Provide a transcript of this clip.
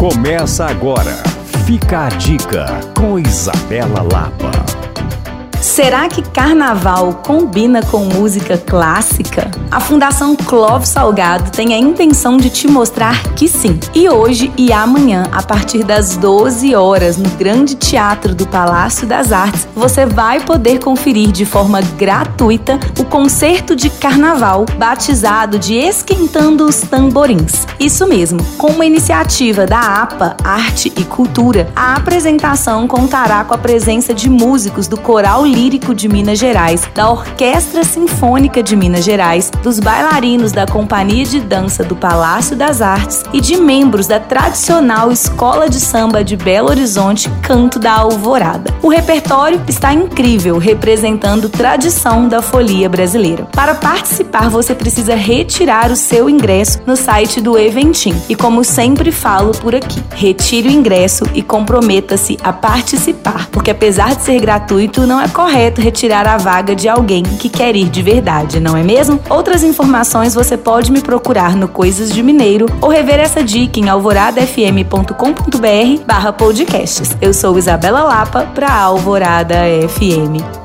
Começa agora. Fica a dica com Isabela Lapa. Será que carnaval combina com música clássica? A Fundação Clóvis Salgado tem a intenção de te mostrar que sim. E hoje e amanhã, a partir das 12 horas, no Grande Teatro do Palácio das Artes, você vai poder conferir de forma gratuita o concerto de carnaval, batizado de Esquentando os Tamborins. Isso mesmo, com uma iniciativa da APA Arte e Cultura, a apresentação contará com a presença de músicos do Coral Lírico de Minas Gerais, da Orquestra Sinfônica de Minas Gerais, dos bailarinos da Companhia de Dança do Palácio das Artes e de membros da tradicional Escola de Samba de Belo Horizonte Canto da Alvorada. O repertório está incrível, representando tradição da folia brasileira. Para participar, você precisa retirar o seu ingresso no site do Eventim. E como sempre falo por aqui, retire o ingresso e comprometa-se a participar, porque apesar de ser gratuito, não é correto retirar a vaga de alguém que quer ir de verdade, não é mesmo? Outras informações você pode me procurar no Coisas de Mineiro ou rever essa dica em alvoradafm.com.br/podcasts. Eu sou Isabela Lapa para Alvorada FM.